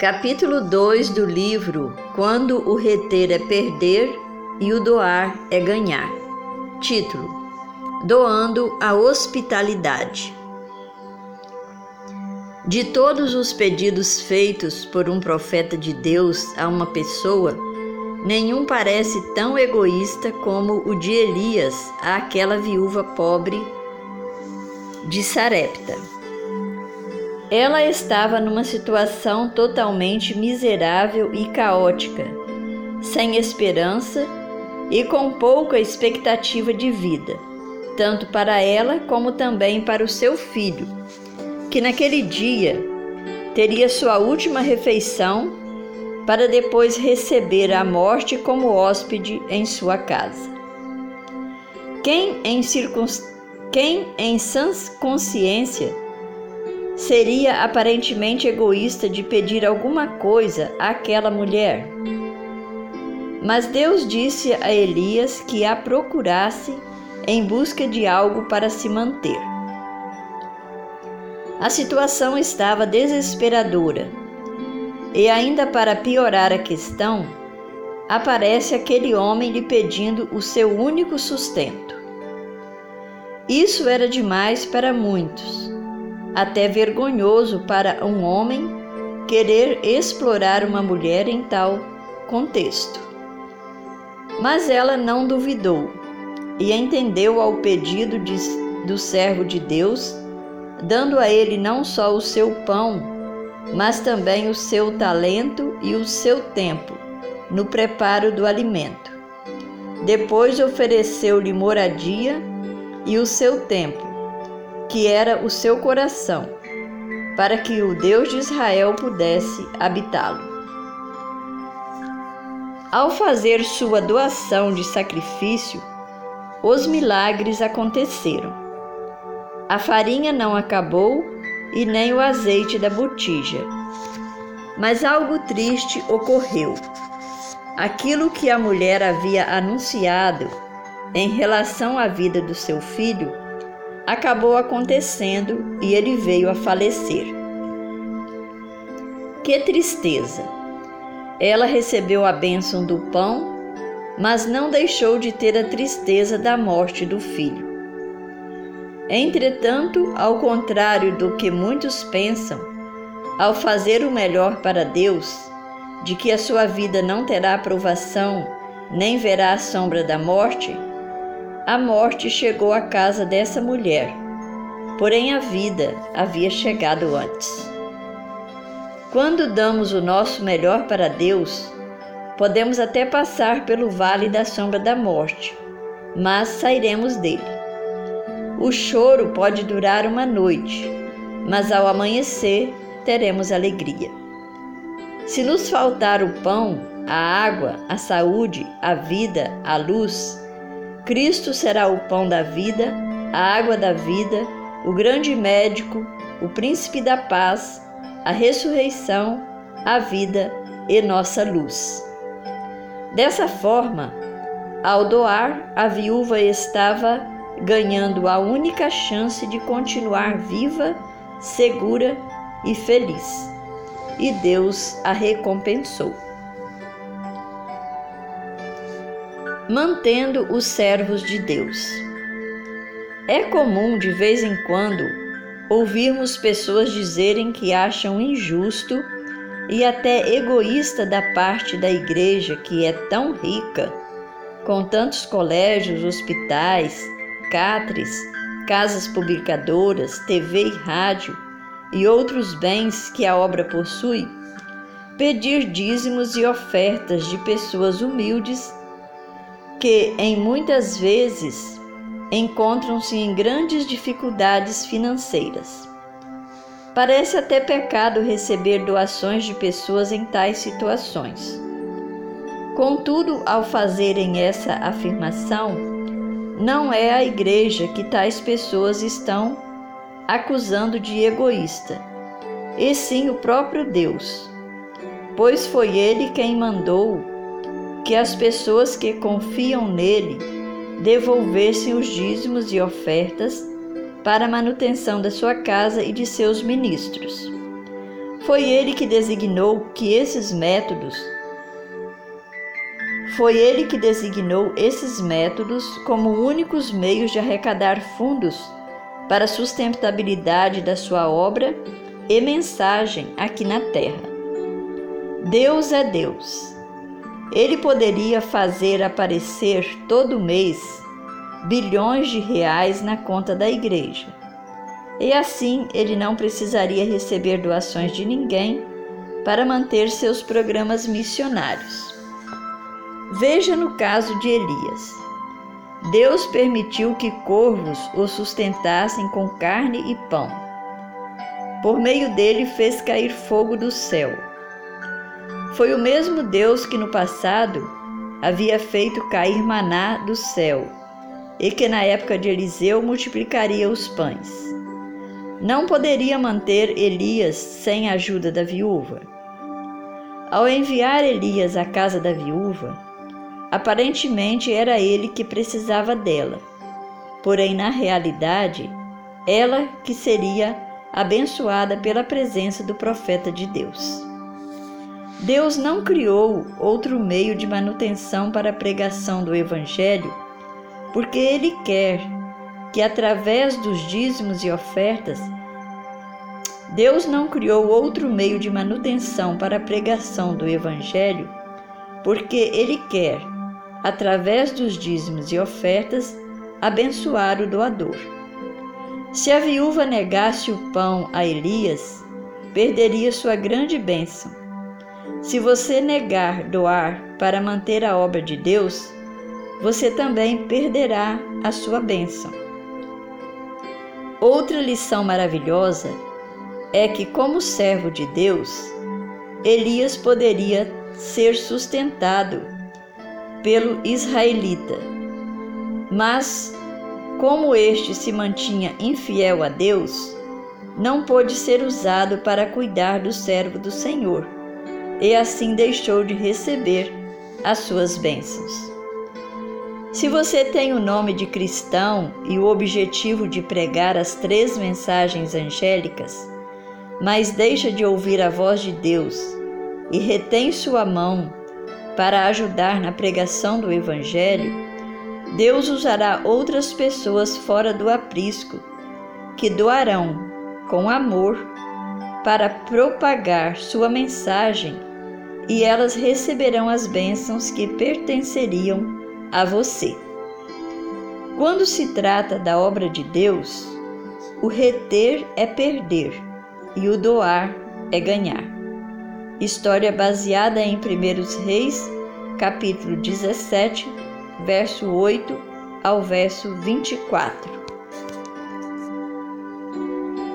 Capítulo 2 do livro Quando o reter é perder e o doar é ganhar. Título: Doando a hospitalidade. De todos os pedidos feitos por um profeta de Deus a uma pessoa, nenhum parece tão egoísta como o de Elias àquela viúva pobre de Sarepta. Ela estava numa situação totalmente miserável e caótica, sem esperança e com pouca expectativa de vida, tanto para ela como também para o seu filho, que naquele dia teria sua última refeição para depois receber a morte como hóspede em sua casa. Quem em sã consciência seria aparentemente egoísta de pedir alguma coisa àquela mulher? Mas Deus disse a Elias que a procurasse em busca de algo para se manter. A situação estava desesperadora e, ainda para piorar a questão, aparece aquele homem lhe pedindo o seu único sustento. Isso era demais para muitos, até vergonhoso para um homem querer explorar uma mulher em tal contexto. Mas ela não duvidou e entendeu ao pedido do servo de Deus, dando a ele não só o seu pão, mas também o seu talento e o seu tempo no preparo do alimento. Depois ofereceu-lhe moradia e o seu tempo, que era o seu coração, para que o Deus de Israel pudesse habitá-lo. Ao fazer sua doação de sacrifício, os milagres aconteceram. A farinha não acabou e nem o azeite da botija. Mas algo triste ocorreu. Aquilo que a mulher havia anunciado em relação à vida do seu filho acabou acontecendo e ele veio a falecer. Que tristeza! Ela recebeu a bênção do pão, mas não deixou de ter a tristeza da morte do filho. Entretanto, ao contrário do que muitos pensam, ao fazer o melhor para Deus, de que a sua vida não terá provação, nem verá a sombra da morte, a morte chegou à casa dessa mulher, porém a vida havia chegado antes. Quando damos o nosso melhor para Deus, podemos até passar pelo vale da sombra da morte, mas sairemos dele. O choro pode durar uma noite, mas ao amanhecer teremos alegria. Se nos faltar o pão, a água, a saúde, a vida, a luz, Cristo será o pão da vida, a água da vida, o grande médico, o príncipe da paz, a ressurreição, a vida e nossa luz. Dessa forma, ao doar, a viúva estava ganhando a única chance de continuar viva, segura e feliz. E Deus a recompensou. Mantendo os servos de Deus. É comum, de vez em quando, ouvirmos pessoas dizerem que acham injusto e até egoísta da parte da igreja, que é tão rica, com tantos colégios, hospitais, catres, casas publicadoras, TV e rádio e outros bens que a obra possui, pedir dízimos e ofertas de pessoas humildes que, em muitas vezes, encontram-se em grandes dificuldades financeiras. Parece até pecado receber doações de pessoas em tais situações. Contudo, ao fazerem essa afirmação, não é a igreja que tais pessoas estão acusando de egoísta, e sim o próprio Deus, pois foi ele quem mandou que as pessoas que confiam nele devolvessem os dízimos e ofertas para a manutenção da sua casa e de seus ministros. Foi ele que designou que esses métodos como únicos meios de arrecadar fundos para a sustentabilidade da sua obra e mensagem aqui na Terra. Deus é Deus. Ele poderia fazer aparecer todo mês bilhões de reais na conta da igreja. E assim ele não precisaria receber doações de ninguém para manter seus programas missionários. Veja no caso de Elias. Deus permitiu que corvos o sustentassem com carne e pão. Por meio dele fez cair fogo do céu. Foi o mesmo Deus que no passado havia feito cair maná do céu e que na época de Eliseu multiplicaria os pães. Não poderia manter Elias sem a ajuda da viúva. Ao enviar Elias à casa da viúva, aparentemente era ele que precisava dela, porém na realidade, ela que seria abençoada pela presença do profeta de Deus. Deus não criou outro meio de manutenção para a pregação do Evangelho, porque Ele quer que através dos dízimos e ofertas, Deus não criou outro meio de manutenção para a pregação do Evangelho, porque Ele quer, através dos dízimos e ofertas, abençoar o doador. Se a viúva negasse o pão a Elias, perderia sua grande bênção. Se você negar doar para manter a obra de Deus, você também perderá a sua bênção. Outra lição maravilhosa é que, como servo de Deus, Elias poderia ser sustentado pelo israelita. Mas, como este se mantinha infiel a Deus, não pôde ser usado para cuidar do servo do Senhor. E assim deixou de receber as suas bênçãos. Se você tem o nome de cristão e o objetivo de pregar as 3 mensagens angélicas, mas deixa de ouvir a voz de Deus e retém sua mão para ajudar na pregação do Evangelho, Deus usará outras pessoas fora do aprisco que doarão com amor para propagar sua mensagem e elas receberão as bênçãos que pertenceriam a você. Quando se trata da obra de Deus, o reter é perder e o doar é ganhar. História baseada em 1 Reis, capítulo 17, verso 8 ao verso 24.